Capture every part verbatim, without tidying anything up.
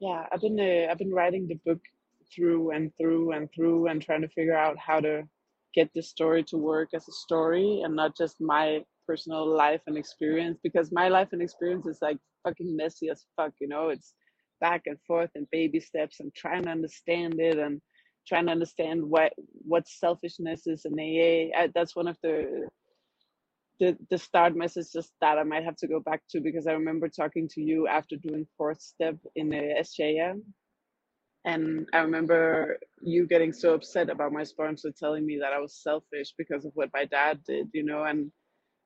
Yeah, I've been uh, I've been writing the book through and through and through and trying to figure out how to get the story to work as a story and not just my personal life and experience, because my life and experience is like fucking messy as fuck, you know. It's back and forth and baby steps and trying to understand it and trying to understand what what selfishness is in A A. I, that's one of the the the start messages that I might have to go back to, because I remember talking to you after doing fourth step in the S J M, and I remember you getting so upset about my sponsor telling me that I was selfish because of what my dad did, you know. And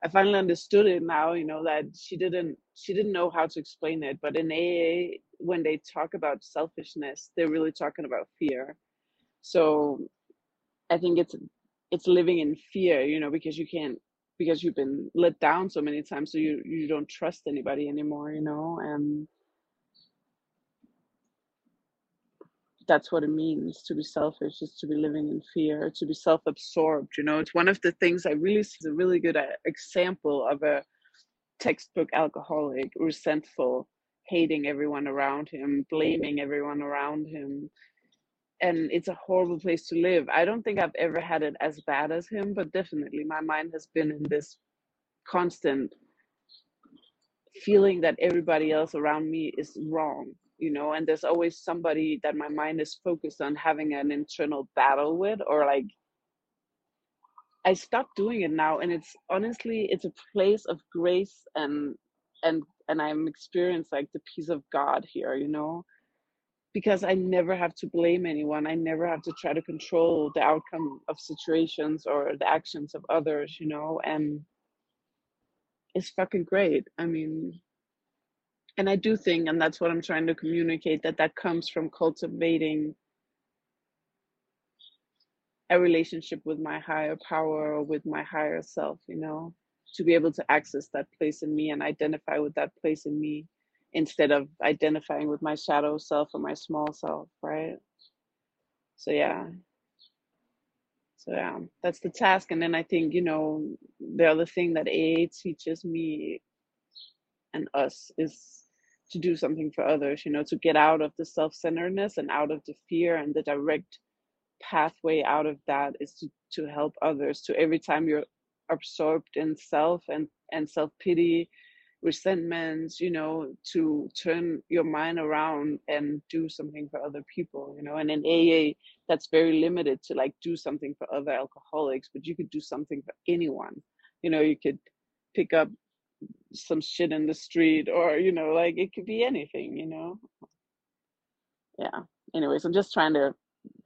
I finally understood it now, you know, that she didn't she didn't know how to explain it. But in A A, when they talk about selfishness, they're really talking about fear. So I think it's it's living in fear, you know, because you can't because you've been let down so many times, so you you don't trust anybody anymore, you know. And that's what it means to be selfish, is to be living in fear, to be self-absorbed, you know. It's one of the things I really see, a really good example of a textbook alcoholic, resentful, hating everyone around him, blaming everyone around him. And it's a horrible place to live. I don't think I've ever had it as bad as him, but definitely my mind has been in this constant feeling that everybody else around me is wrong. You know, and there's always somebody that my mind is focused on having an internal battle with, or like, I stopped doing it now. And it's honestly, it's a place of grace, and, and, and I'm experiencing like the peace of God here, you know, because I never have to blame anyone. I never have to try to control the outcome of situations or the actions of others, you know, and it's fucking great. I mean, and I do think, and that's what I'm trying to communicate, that that comes from cultivating a relationship with my higher power or with my higher self, you know, to be able to access that place in me and identify with that place in me instead of identifying with my shadow self or my small self, right? So, yeah. So, yeah, that's the task. And then I think, you know, the other thing that A A teaches me and us is to do something for others, you know, to get out of the self-centeredness and out of the fear, and the direct pathway out of that is to, to help others. To every time you're absorbed in self and, and self-pity, resentments, you know, to turn your mind around and do something for other people, you know. And in A A, that's very limited to like do something for other alcoholics, but you could do something for anyone. You know, you could pick up some shit in the street, or, you know, like it could be anything, you know. Yeah. Anyways, I'm just trying to,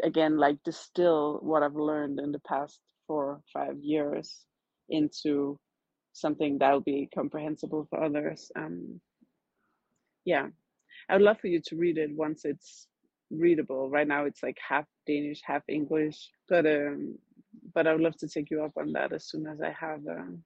again, like distill what I've learned in the past four or five years into something that'll be comprehensible for others. Um, yeah. I would love for you to read it once it's readable. Right now it's like half Danish, half English, but, um, but I would love to take you up on that as soon as I have, um,